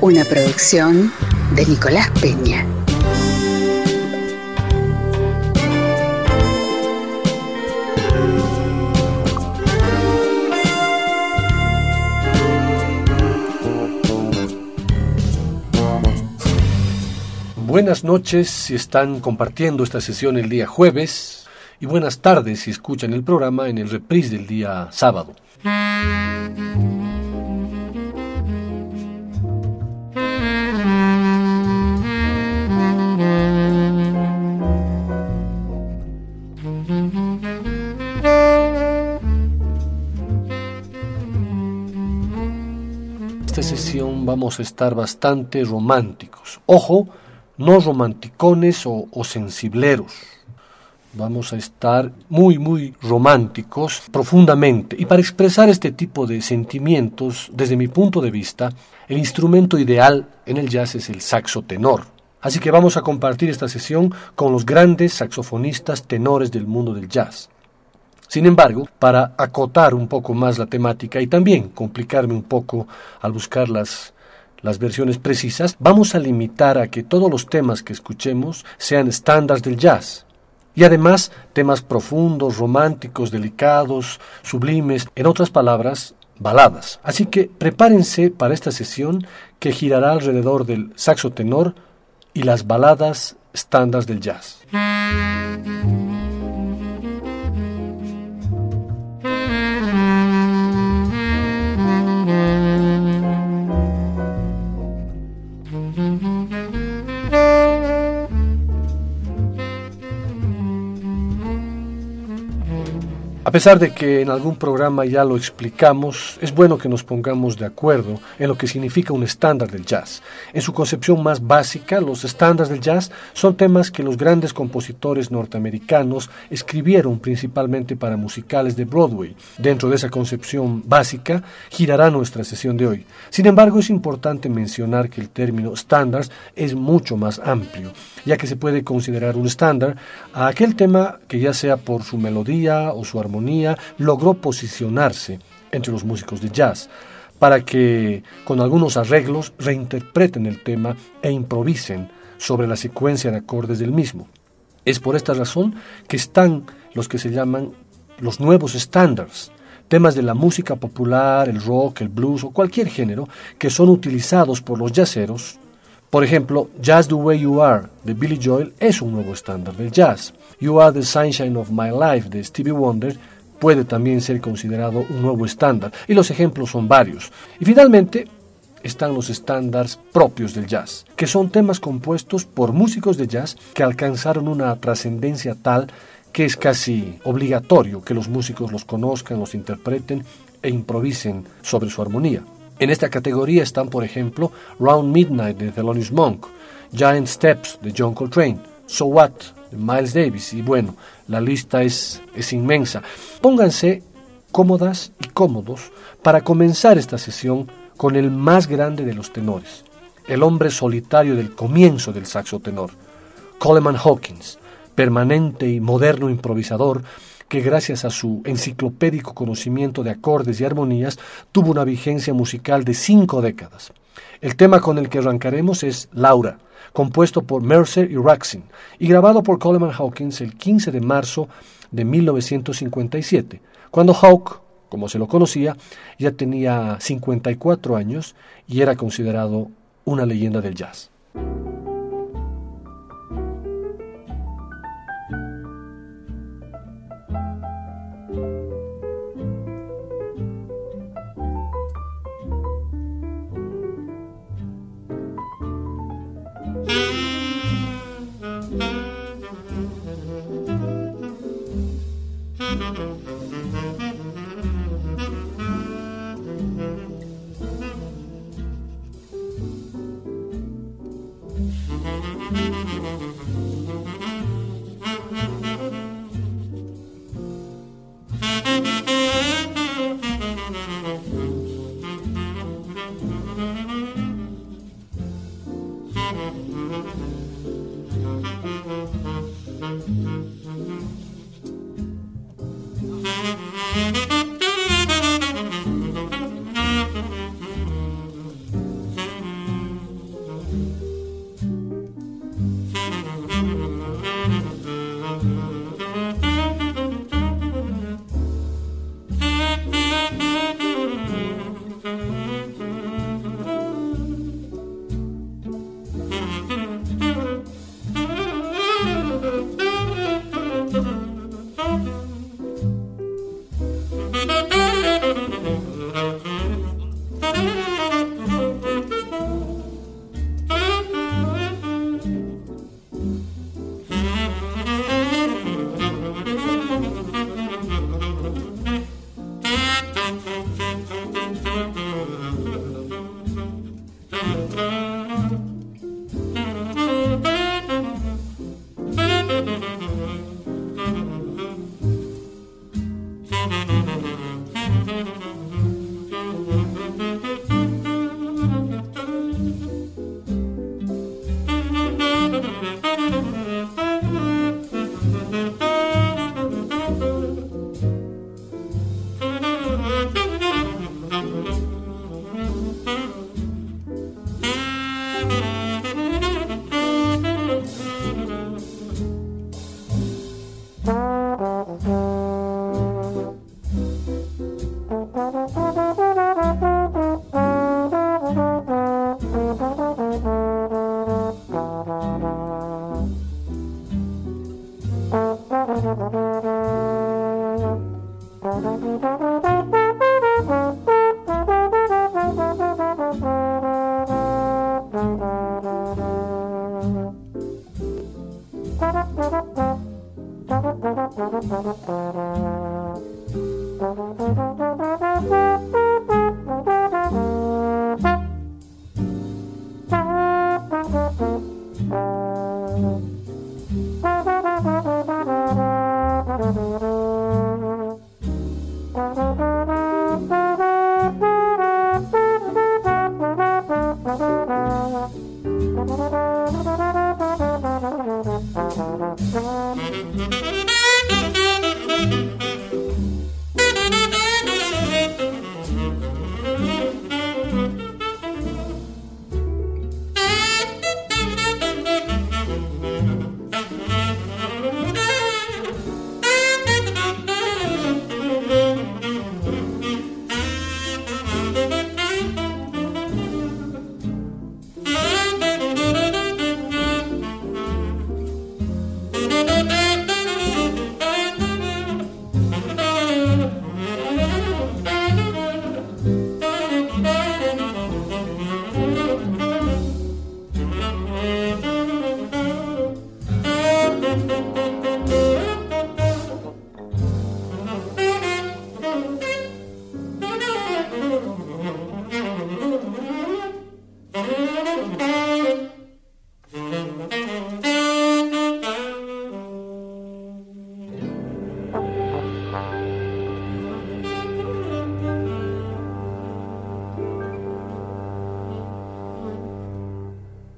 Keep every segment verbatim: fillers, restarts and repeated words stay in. Una producción de Nicolás Peña. Buenas noches si están compartiendo esta sesión el día jueves y buenas tardes si escuchan el programa en el reprise del día sábado. Vamos a estar bastante románticos. Ojo, no romanticones o, o sensibleros. Vamos a estar muy, muy románticos, profundamente. Y para expresar este tipo de sentimientos, desde mi punto de vista, el instrumento ideal en el jazz es el saxo tenor. Así que vamos a compartir esta sesión con los grandes saxofonistas tenores del mundo del jazz. Sin embargo, para acotar un poco más la temática y también complicarme un poco al buscar las, las versiones precisas, vamos a limitar a que todos los temas que escuchemos sean estándares del jazz. Y además, temas profundos, románticos, delicados, sublimes, en otras palabras, baladas. Así que prepárense para esta sesión que girará alrededor del saxo tenor y las baladas estándares del jazz. A pesar de que en algún programa ya lo explicamos, es bueno que nos pongamos de acuerdo en lo que significa un estándar del jazz. En su concepción más básica, los estándares del jazz son temas que los grandes compositores norteamericanos escribieron principalmente para musicales de Broadway. Dentro de esa concepción básica girará nuestra sesión de hoy. Sin embargo, es importante mencionar que el término estándares es mucho más amplio, ya que se puede considerar un estándar a aquel tema que, ya sea por su melodía o su armonía, logró posicionarse entre los músicos de jazz para que, con algunos arreglos, reinterpreten el tema e improvisen sobre la secuencia de acordes del mismo. Es por esta razón que están los que se llaman los nuevos estándares, temas de la música popular, el rock, el blues o cualquier género que son utilizados por los jazzeros. Por ejemplo, Just the Way You Are de Billy Joel es un nuevo estándar del jazz. You Are the Sunshine of My Life de Stevie Wonder puede también ser considerado un nuevo estándar, y los ejemplos son varios. Y finalmente están los estándares propios del jazz, que son temas compuestos por músicos de jazz que alcanzaron una trascendencia tal que es casi obligatorio que los músicos los conozcan, los interpreten e improvisen sobre su armonía. En esta categoría están, por ejemplo, Round Midnight de Thelonious Monk, Giant Steps de John Coltrane, So What de Miles Davis, y bueno, la lista es, es inmensa. Pónganse cómodas y cómodos para comenzar esta sesión con el más grande de los tenores, el hombre solitario del comienzo del saxo tenor, Coleman Hawkins, permanente y moderno improvisador, que gracias a su enciclopédico conocimiento de acordes y armonías tuvo una vigencia musical de cinco décadas. El tema con el que arrancaremos es Laura, compuesto por Mercer y Raksin y grabado por Coleman Hawkins el quince de marzo de mil novecientos cincuenta y siete, cuando Hawk, como se lo conocía, ya tenía cincuenta y cuatro años y era considerado una leyenda del jazz.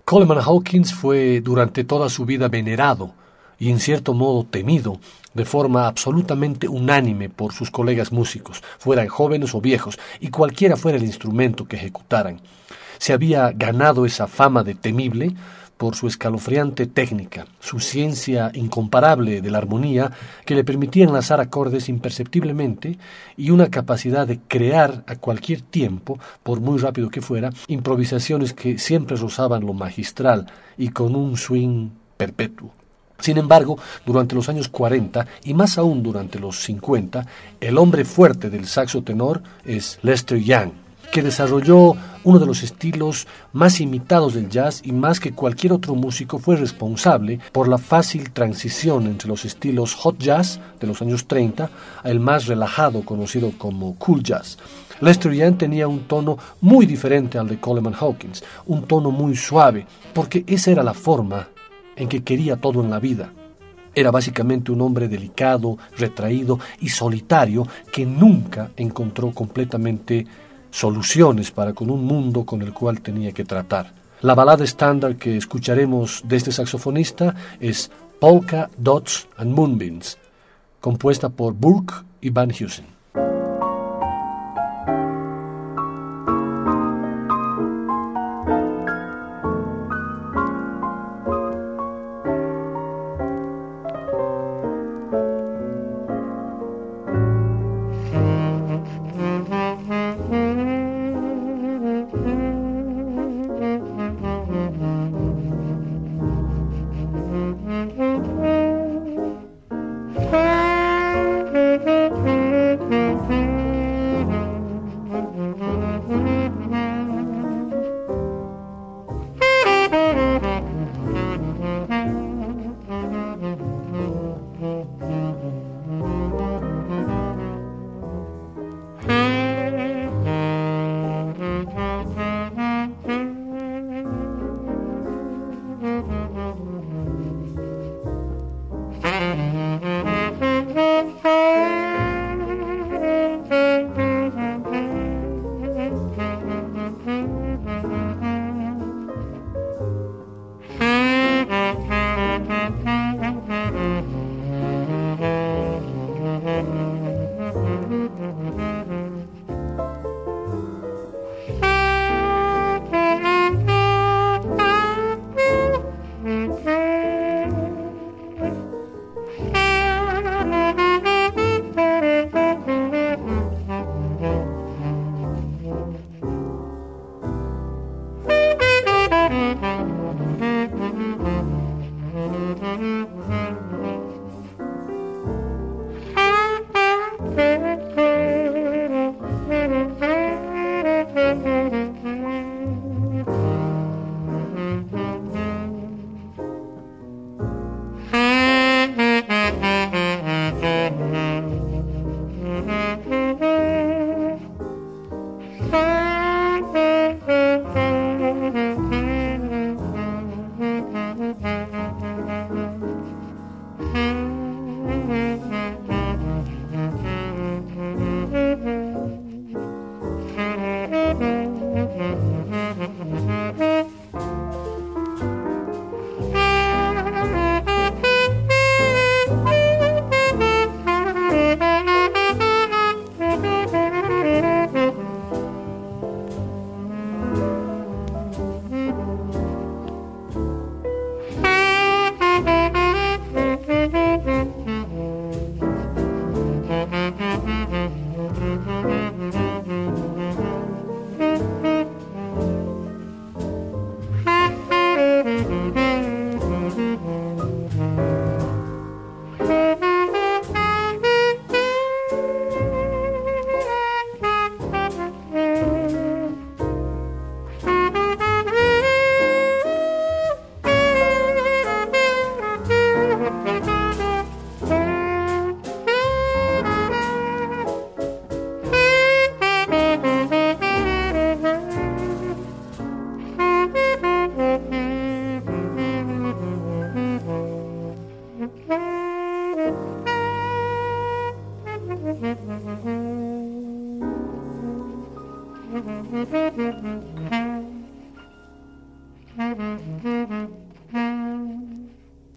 Coleman Hawkins fue durante toda su vida venerado y en cierto modo temido de forma absolutamente unánime por sus colegas músicos, fueran jóvenes o viejos, y cualquiera fuera el instrumento que ejecutaran. Se había ganado esa fama de temible por su escalofriante técnica, su ciencia incomparable de la armonía que le permitía enlazar acordes imperceptiblemente y una capacidad de crear a cualquier tiempo, por muy rápido que fuera, improvisaciones que siempre rozaban lo magistral y con un swing perpetuo. Sin embargo, durante los años cuarenta y más aún durante los cincuenta, el hombre fuerte del saxo tenor es Lester Young, que desarrolló uno de los estilos más imitados del jazz y más que cualquier otro músico fue responsable por la fácil transición entre los estilos hot jazz de los años treinta al más relajado conocido como cool jazz. Lester Young tenía un tono muy diferente al de Coleman Hawkins, un tono muy suave, porque esa era la forma en que quería todo en la vida. Era básicamente un hombre delicado, retraído y solitario que nunca encontró completamente soluciones para con un mundo con el cual tenía que tratar. La balada estándar que escucharemos de este saxofonista es Polka Dots and Moonbeams, compuesta por Burke y Van Heusen. Mm-hmm.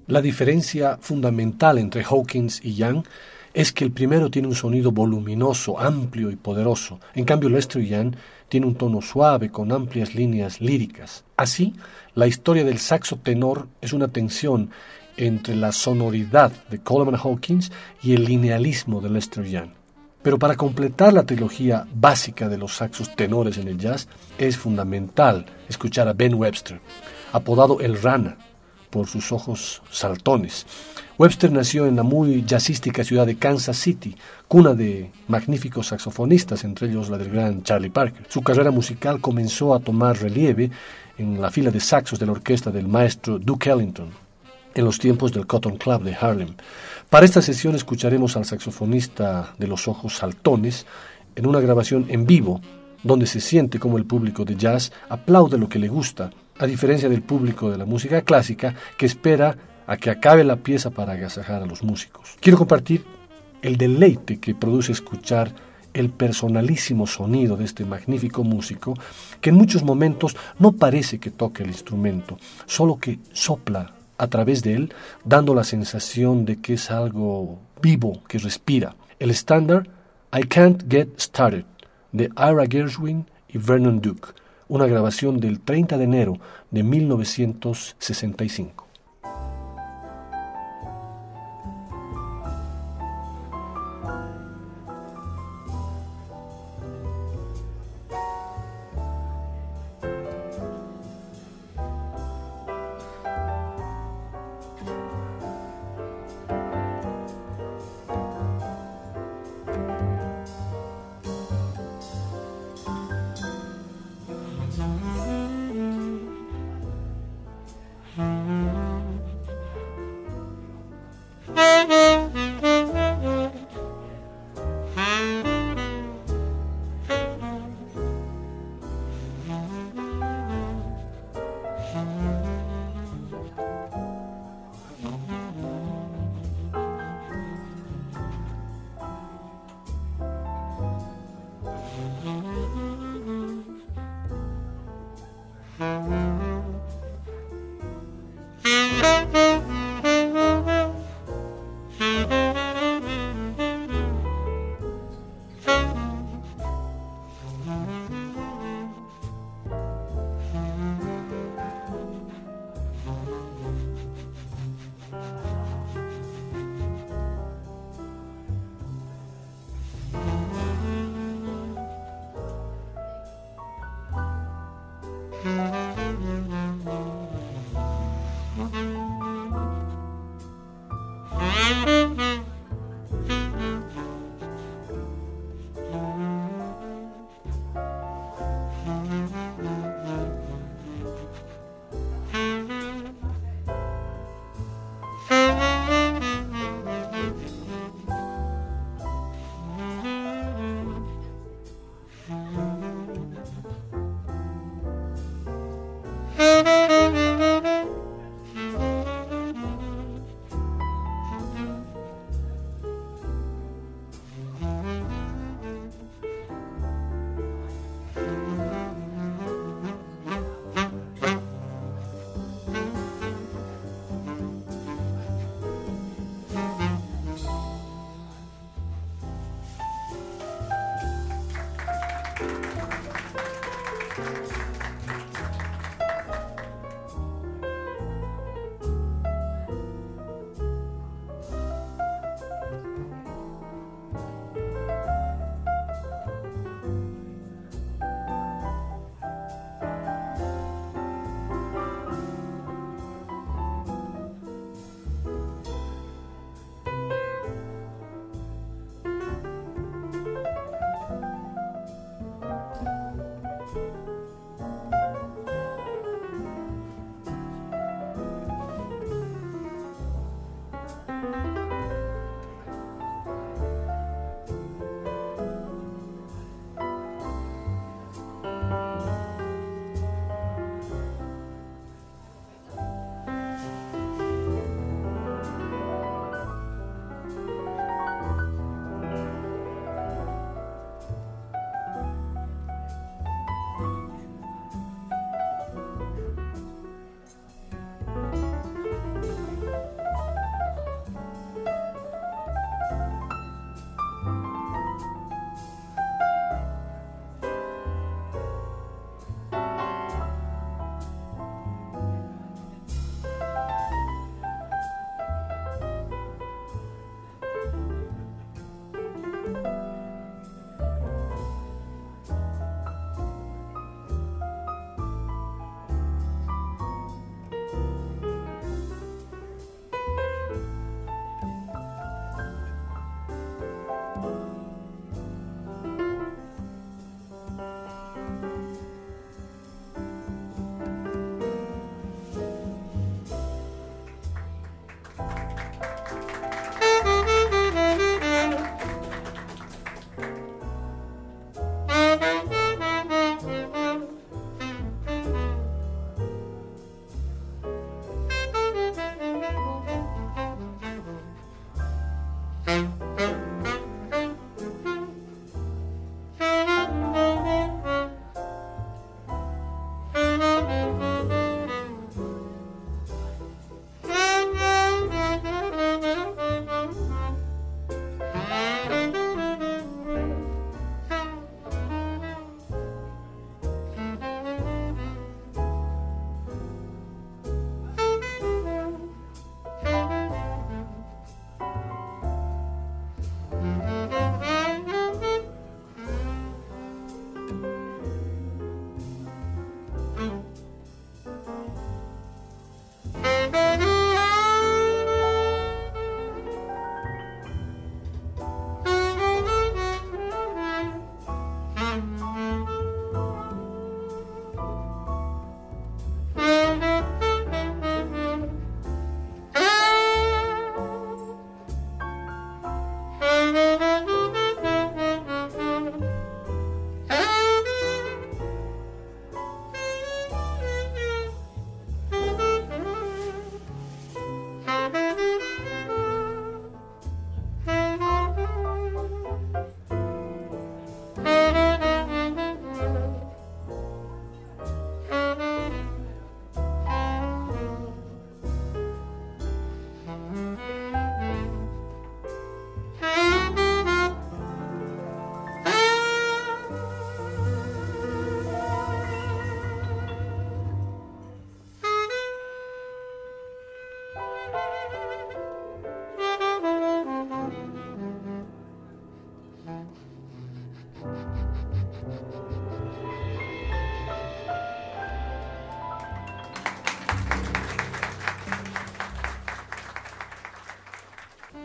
La diferencia fundamental entre Hawkins y Young es que el primero tiene un sonido voluminoso, amplio y poderoso. En cambio, Lester Young tiene un tono suave con amplias líneas líricas. Así, la historia del saxo tenor es una tensión entre la sonoridad de Coleman Hawkins y el linealismo de Lester Young. Pero para completar la trilogía básica de los saxos tenores en el jazz, es fundamental escuchar a Ben Webster, apodado El Rana por sus ojos saltones. Webster nació en la muy jazzística ciudad de Kansas City, cuna de magníficos saxofonistas, entre ellos la del gran Charlie Parker. Su carrera musical comenzó a tomar relieve en la fila de saxos de la orquesta del maestro Duke Ellington, en los tiempos del Cotton Club de Harlem. Para esta sesión escucharemos al saxofonista de los ojos saltones en una grabación en vivo, donde se siente como el público de jazz aplaude lo que le gusta, a diferencia del público de la música clásica, que espera a que acabe la pieza para agasajar a los músicos. Quiero compartir el deleite que produce escuchar el personalísimo sonido de este magnífico músico, que en muchos momentos no parece que toque el instrumento, solo que sopla a través de él, dando la sensación de que es algo vivo, que respira. El estándar I Can't Get Started, de Ira Gershwin y Vernon Duke, una grabación del treinta de enero de mil novecientos sesenta y cinco. Mm-hmm.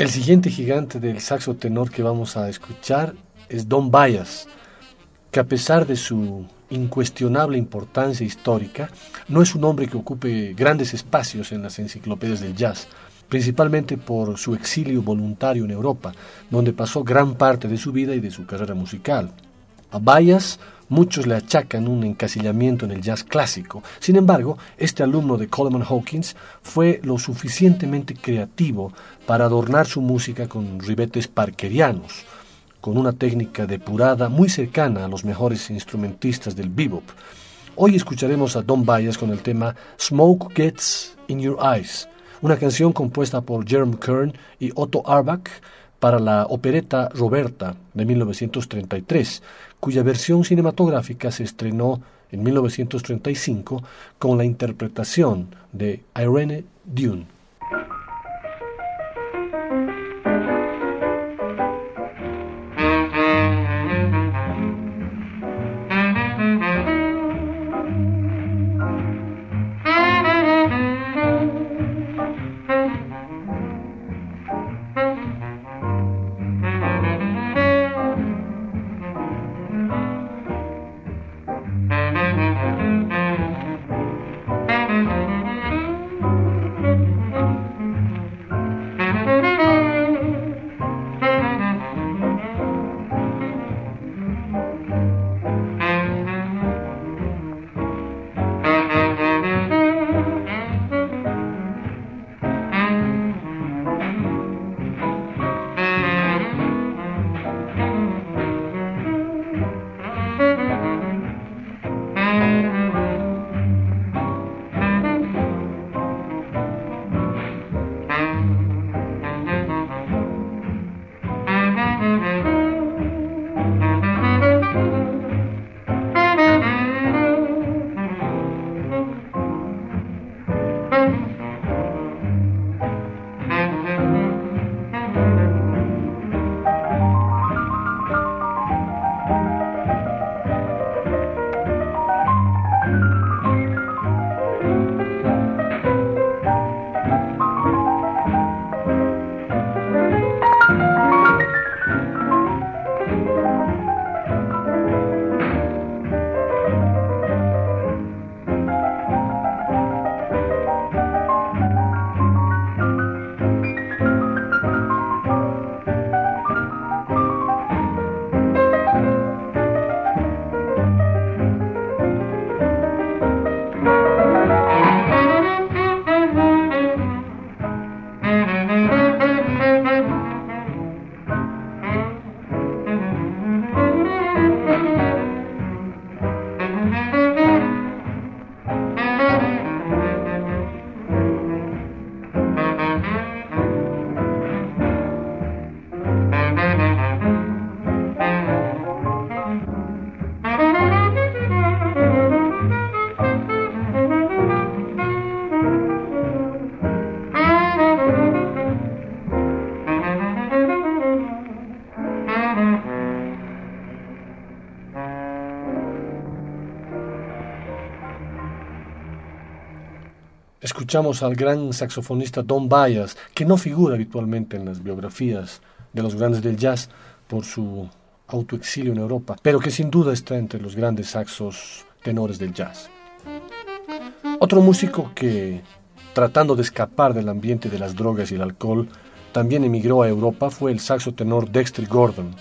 El siguiente gigante del saxo tenor que vamos a escuchar es Don Byas, que a pesar de su incuestionable importancia histórica, no es un hombre que ocupe grandes espacios en las enciclopedias del jazz, principalmente por su exilio voluntario en Europa, donde pasó gran parte de su vida y de su carrera musical. A Byas muchos le achacan un encasillamiento en el jazz clásico. Sin embargo, este alumno de Coleman Hawkins fue lo suficientemente creativo para adornar su música con ribetes parkerianos, con una técnica depurada muy cercana a los mejores instrumentistas del bebop. Hoy escucharemos a Don Byas con el tema Smoke Gets in Your Eyes, una canción compuesta por Jerome Kern y Otto Harbach para la opereta Roberta de mil novecientos treinta y tres, cuya versión cinematográfica se estrenó en mil novecientos treinta y cinco con la interpretación de Irene Dunne. Escuchamos al gran saxofonista Don Byas, que no figura habitualmente en las biografías de los grandes del jazz por su autoexilio en Europa, pero que sin duda está entre los grandes saxos tenores del jazz. Otro músico que, tratando de escapar del ambiente de las drogas y el alcohol, también emigró a Europa fue el saxo tenor Dexter Gordon,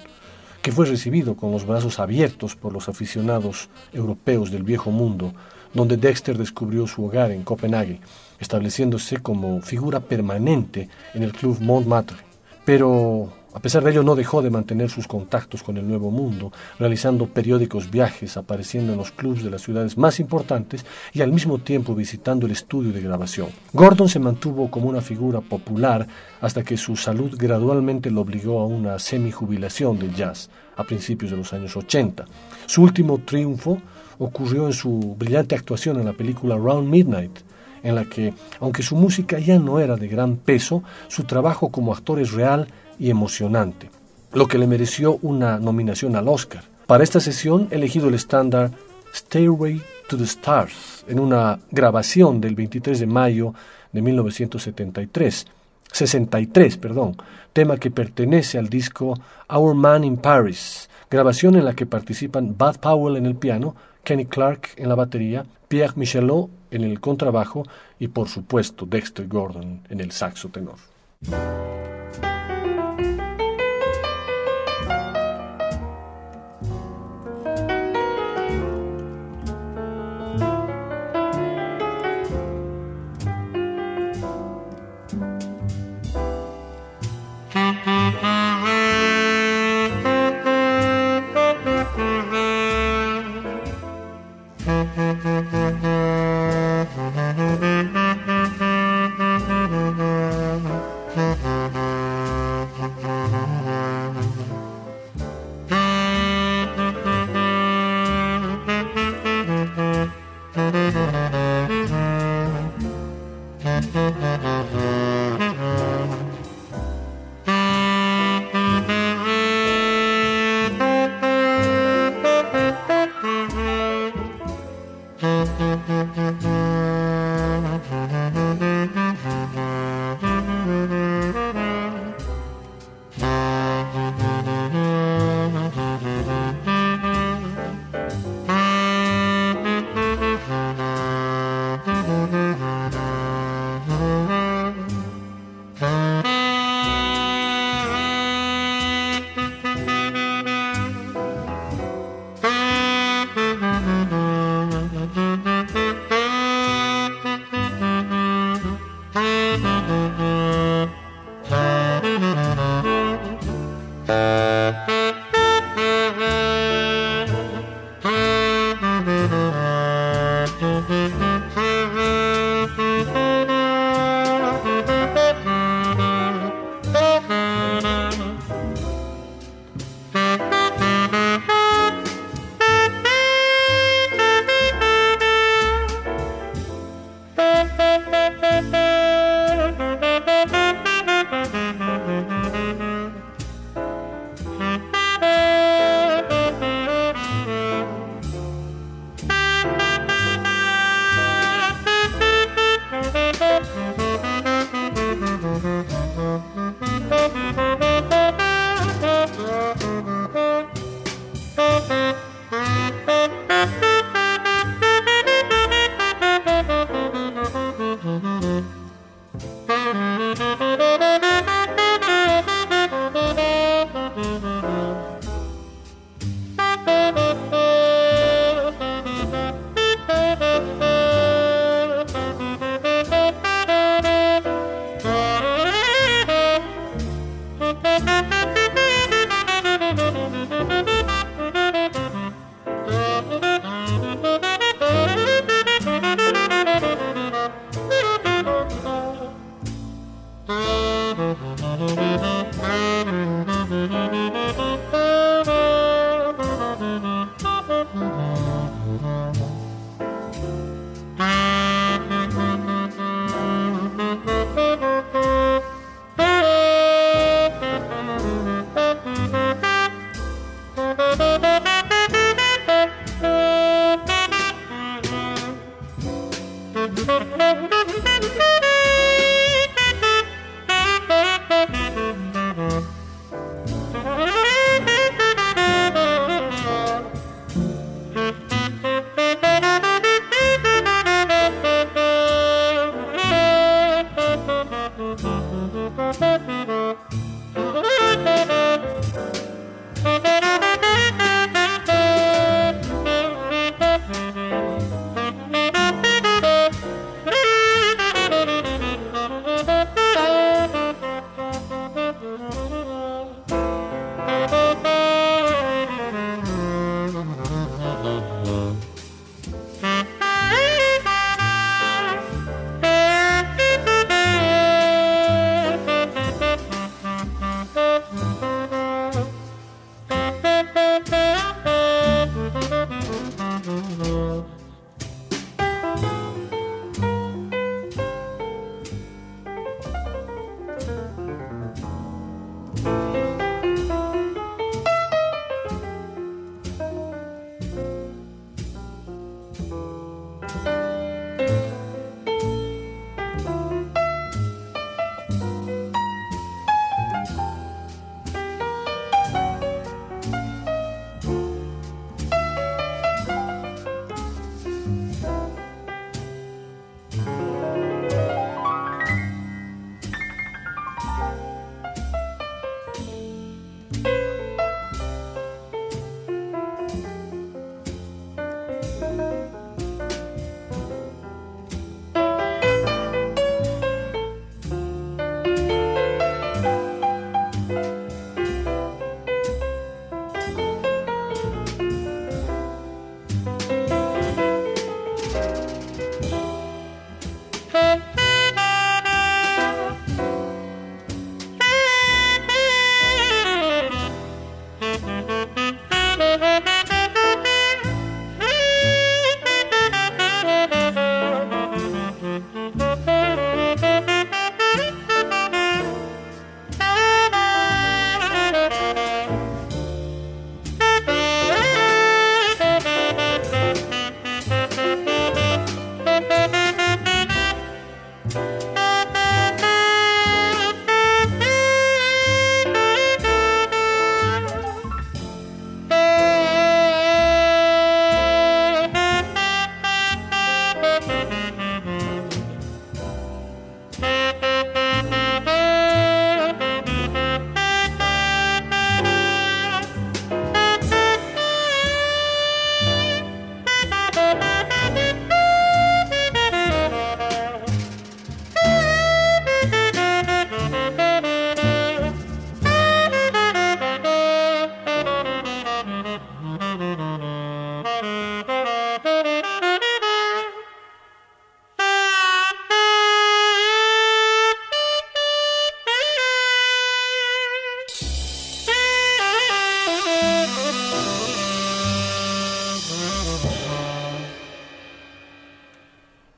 que fue recibido con los brazos abiertos por los aficionados europeos del viejo mundo, donde Dexter descubrió su hogar en Copenhague, estableciéndose como figura permanente en el club Montmartre. Pero a pesar de ello no dejó de mantener sus contactos con el Nuevo Mundo, realizando periódicos viajes, apareciendo en los clubs de las ciudades más importantes y al mismo tiempo visitando el estudio de grabación. Gordon se mantuvo como una figura popular hasta que su salud gradualmente lo obligó a una semijubilación del jazz a principios de los años ochenta. Su último triunfo ocurrió en su brillante actuación en la película Round Midnight, en la que, aunque su música ya no era de gran peso, su trabajo como actor es real y emocionante, lo que le mereció una nominación al Oscar. Para esta sesión he elegido el estándar Stairway to the Stars, en una grabación del veintitrés de mayo de mil novecientos setenta y tres, sesenta y tres, perdón, tema que pertenece al disco Our Man in Paris, grabación en la que participan Bud Powell en el piano, Kenny Clarke en la batería, Pierre Michelot en el contrabajo y, por supuesto, Dexter Gordon en el saxo tenor.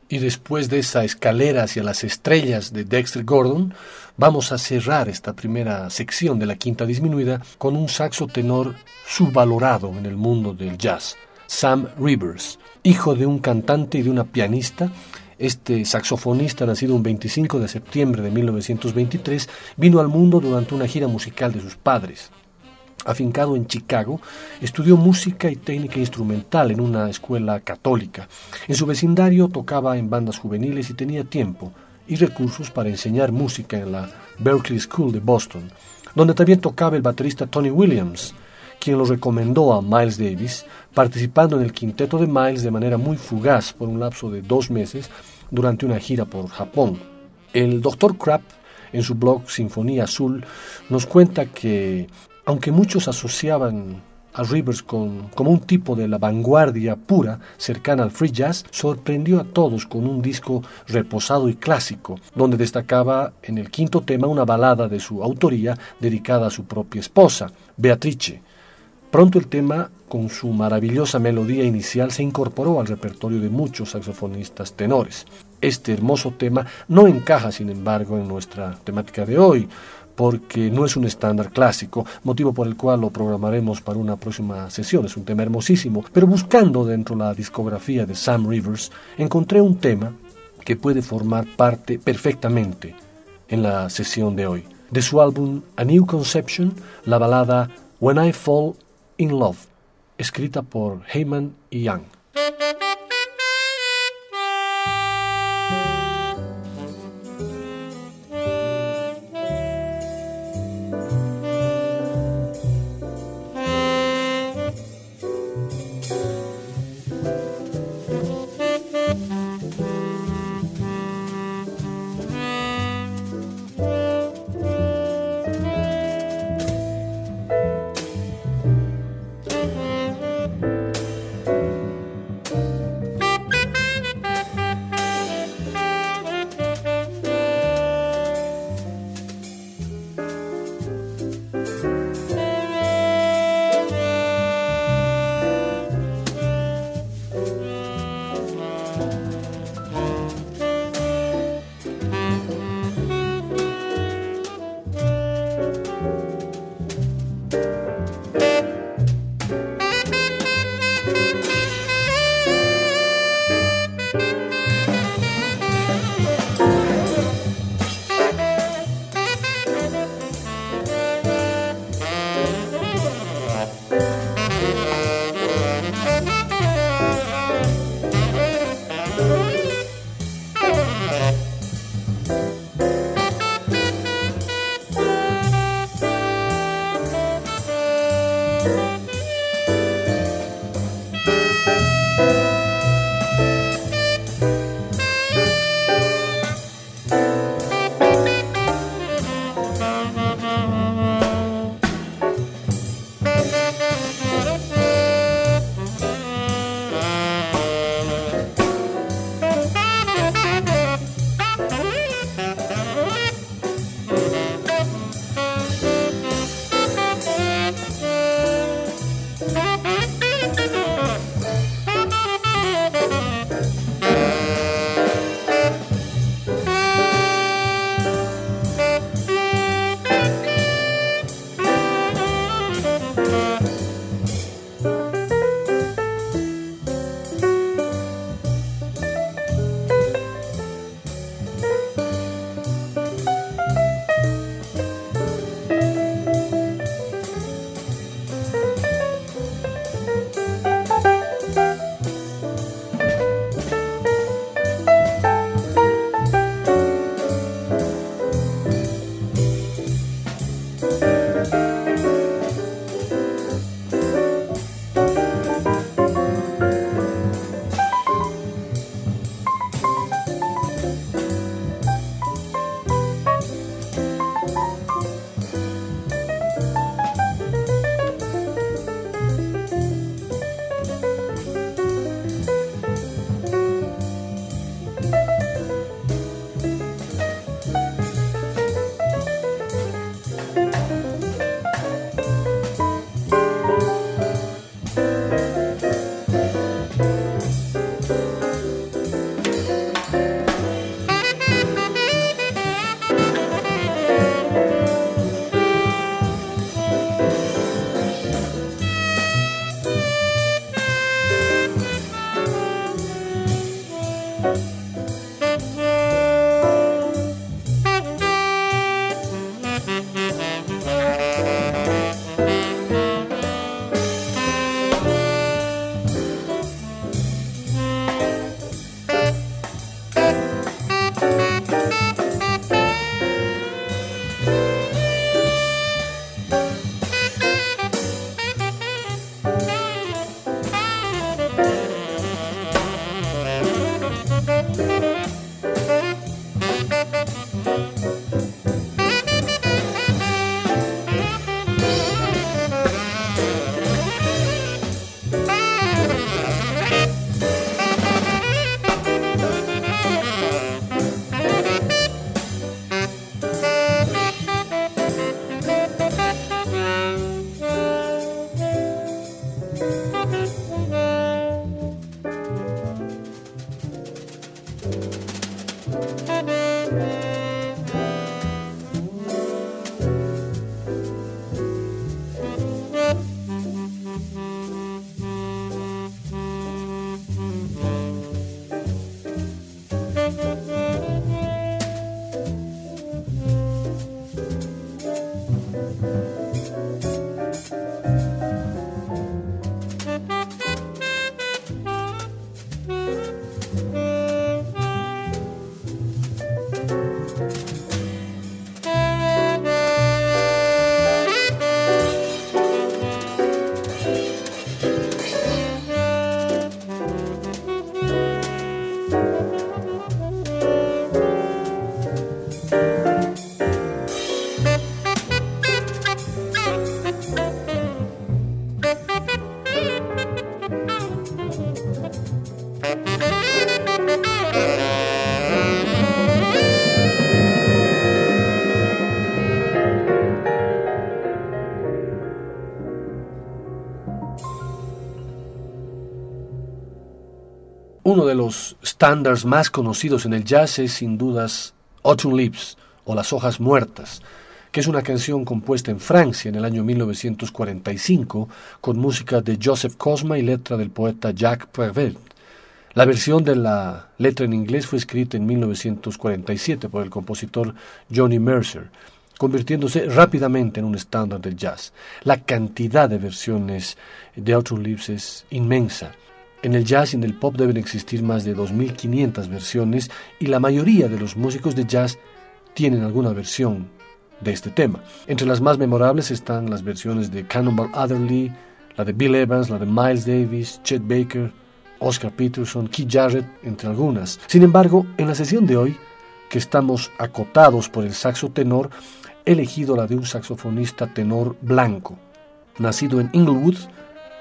y después de esa escalera hacia las estrellas de Dexter Gordon, vamos a cerrar esta primera sección de la quinta disminuida con un saxo tenor subvalorado en el mundo del jazz, Sam Rivers, hijo de un cantante y de una pianista. Este saxofonista, nacido un veinticinco de septiembre de mil novecientos veintitrés, vino al mundo durante una gira musical de sus padres. Afincado en Chicago, estudió música y técnica instrumental en una escuela católica. En su vecindario tocaba en bandas juveniles y tenía tiempo y recursos para enseñar música en la Berklee School de Boston, donde también tocaba el baterista Tony Williams, quien lo recomendó a Miles Davis, participando en el quinteto de Miles de manera muy fugaz por un lapso de dos meses durante una gira por Japón. El doctor Crabb, en su blog Sinfonía Azul, nos cuenta que, aunque muchos asociaban a Rivers con, como un tipo de la vanguardia pura cercana al free jazz, sorprendió a todos con un disco reposado y clásico, donde destacaba en el quinto tema una balada de su autoría dedicada a su propia esposa, Beatrice. Pronto el tema, con su maravillosa melodía inicial, se incorporó al repertorio de muchos saxofonistas tenores. Este hermoso tema no encaja, sin embargo, en nuestra temática de hoy, porque no es un estándar clásico, motivo por el cual lo programaremos para una próxima sesión. Es un tema hermosísimo, pero buscando dentro la discografía de Sam Rivers, encontré un tema que puede formar parte perfectamente en la sesión de hoy. De su álbum A New Conception, la balada When I Fall In Love, escrita por Heyman y Young. Uno de los standards más conocidos en el jazz es, sin dudas, Autumn Leaves, o Las Hojas Muertas, que es una canción compuesta en Francia en el año mil novecientos cuarenta y cinco, con música de Joseph Kosma y letra del poeta Jacques Prévert. La versión de la letra en inglés fue escrita en mil novecientos cuarenta y siete por el compositor Johnny Mercer, convirtiéndose rápidamente en un estándar del jazz. La cantidad de versiones de Autumn Leaves es inmensa. En el jazz y en el pop deben existir más de dos mil quinientas versiones y la mayoría de los músicos de jazz tienen alguna versión de este tema. Entre las más memorables están las versiones de Cannonball Adderley, la de Bill Evans, la de Miles Davis, Chet Baker, Oscar Peterson, Keith Jarrett, entre algunas. Sin embargo, en la sesión de hoy, que estamos acotados por el saxo tenor, he elegido la de un saxofonista tenor blanco, nacido en Inglewood,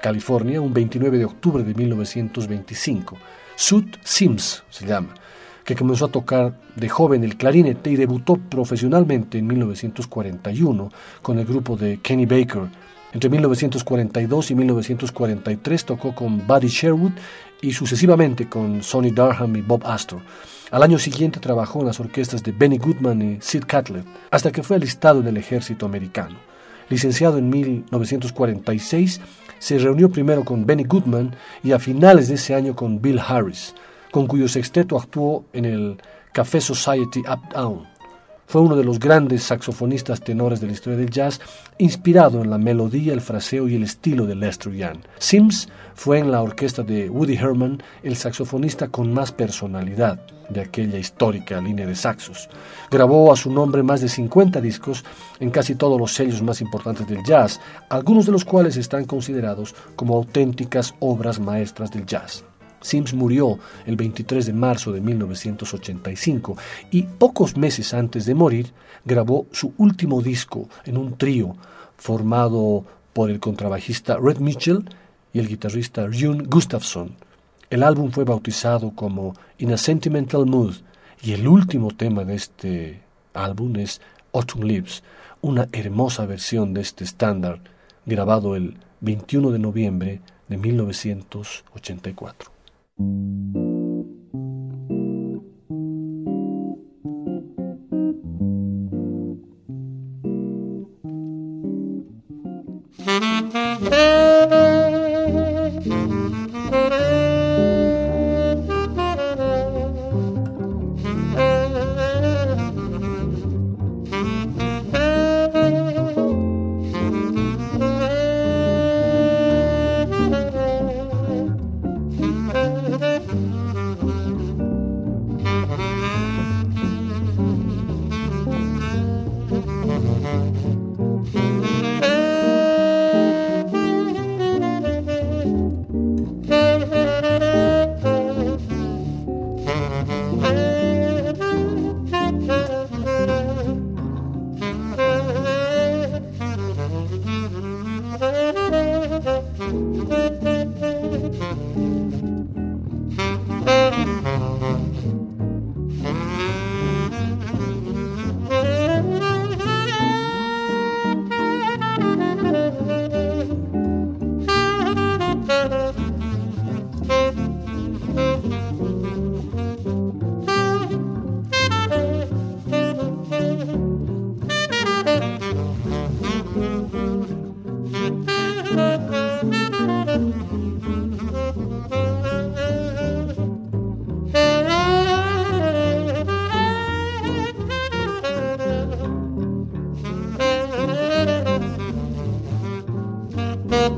California, un veintinueve de octubre de mil novecientos veinticinco. Sud Sims se llama, que comenzó a tocar de joven el clarinete y debutó profesionalmente en mil novecientos cuarenta y uno con el grupo de Kenny Baker. Entre mil novecientos cuarenta y dos y mil novecientos cuarenta y tres tocó con Buddy Sherwood y sucesivamente con Sonny Durham y Bob Astor. Al año siguiente trabajó en las orquestas de Benny Goodman y Sid Catlett, hasta que fue alistado en el ejército americano. Licenciado en mil novecientos cuarenta y seis, se reunió primero con Benny Goodman y a finales de ese año con Bill Harris, con cuyo sexteto actuó en el Café Society Uptown. Fue uno de los grandes saxofonistas tenores de la historia del jazz, inspirado en la melodía, el fraseo y el estilo de Lester Young. Sims fue en la orquesta de Woody Herman el saxofonista con más personalidad de aquella histórica línea de saxos. Grabó a su nombre más de cincuenta discos en casi todos los sellos más importantes del jazz, algunos de los cuales están considerados como auténticas obras maestras del jazz. Sims murió el veintitrés de marzo de mil novecientos ochenta y cinco y pocos meses antes de morir grabó su último disco en un trío formado por el contrabajista Red Mitchell y el guitarrista Rune Gustafson. El álbum fue bautizado como In a Sentimental Mood y el último tema de este álbum es Autumn Leaves, una hermosa versión de este estándar grabado el veintiuno de noviembre de mil novecientos ochenta y cuatro. Thank you. Mm-hmm.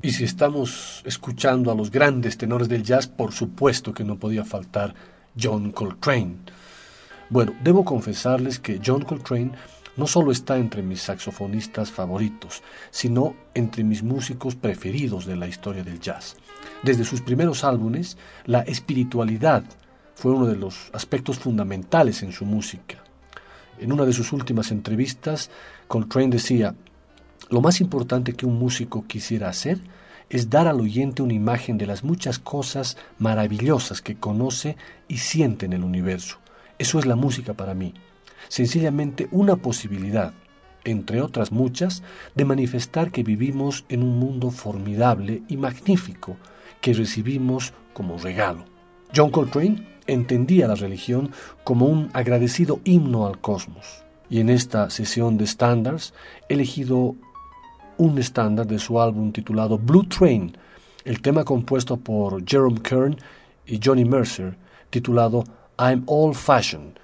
Y si estamos escuchando a los grandes tenores del jazz, por supuesto que no podía faltar John Coltrane. Bueno, debo confesarles que John Coltrane no solo está entre mis saxofonistas favoritos, sino entre mis músicos preferidos de la historia del jazz. Desde sus primeros álbumes, la espiritualidad fue uno de los aspectos fundamentales en su música. En una de sus últimas entrevistas, Coltrane decía: "Lo más importante que un músico quisiera hacer es dar al oyente una imagen de las muchas cosas maravillosas que conoce y siente en el universo. Eso es la música para mí. Sencillamente una posibilidad, entre otras muchas, de manifestar que vivimos en un mundo formidable y magnífico que recibimos como regalo". John Coltrane entendía la religión como un agradecido himno al cosmos. Y en esta sesión de estándares he elegido un estándar de su álbum titulado Blue Train, el tema compuesto por Jerome Kern y Johnny Mercer, titulado I'm Old Fashioned.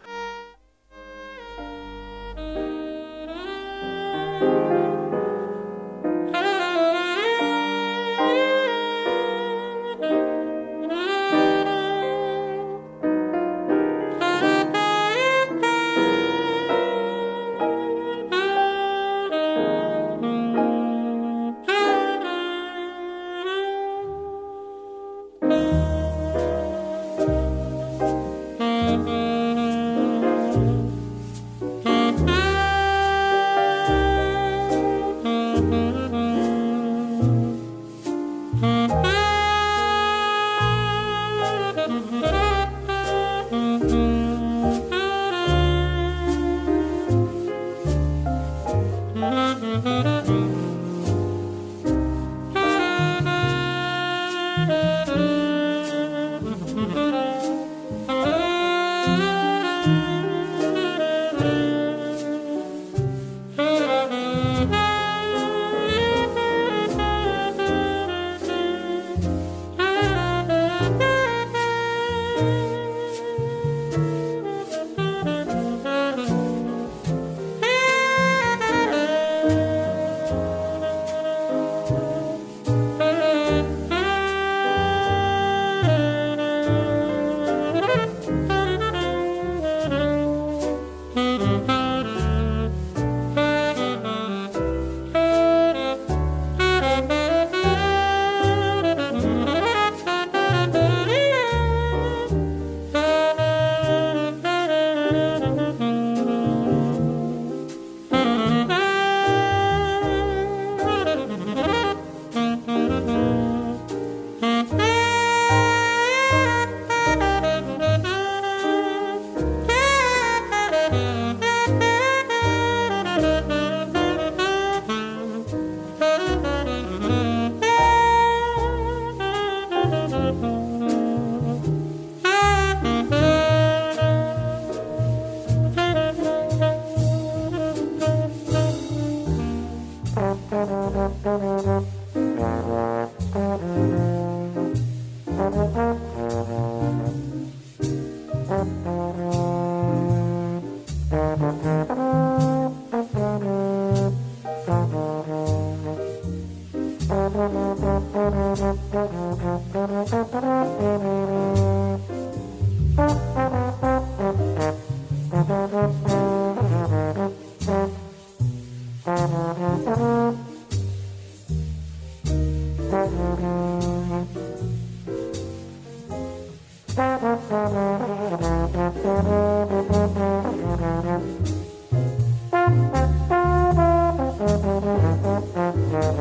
Thank you.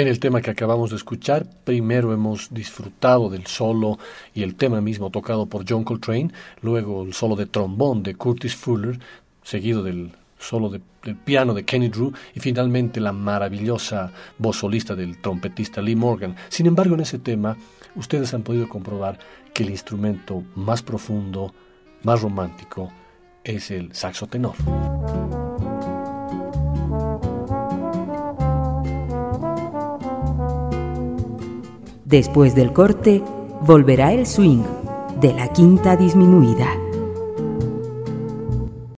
En el tema que acabamos de escuchar, primero hemos disfrutado del solo y el tema mismo tocado por John Coltrane, luego el solo de trombón de Curtis Fuller, seguido del solo de, de piano de Kenny Drew y finalmente la maravillosa voz solista del trompetista Lee Morgan. Sin embargo, en ese tema ustedes han podido comprobar que el instrumento más profundo, más romántico, es el saxo tenor. Después del corte, volverá el swing de la quinta disminuida.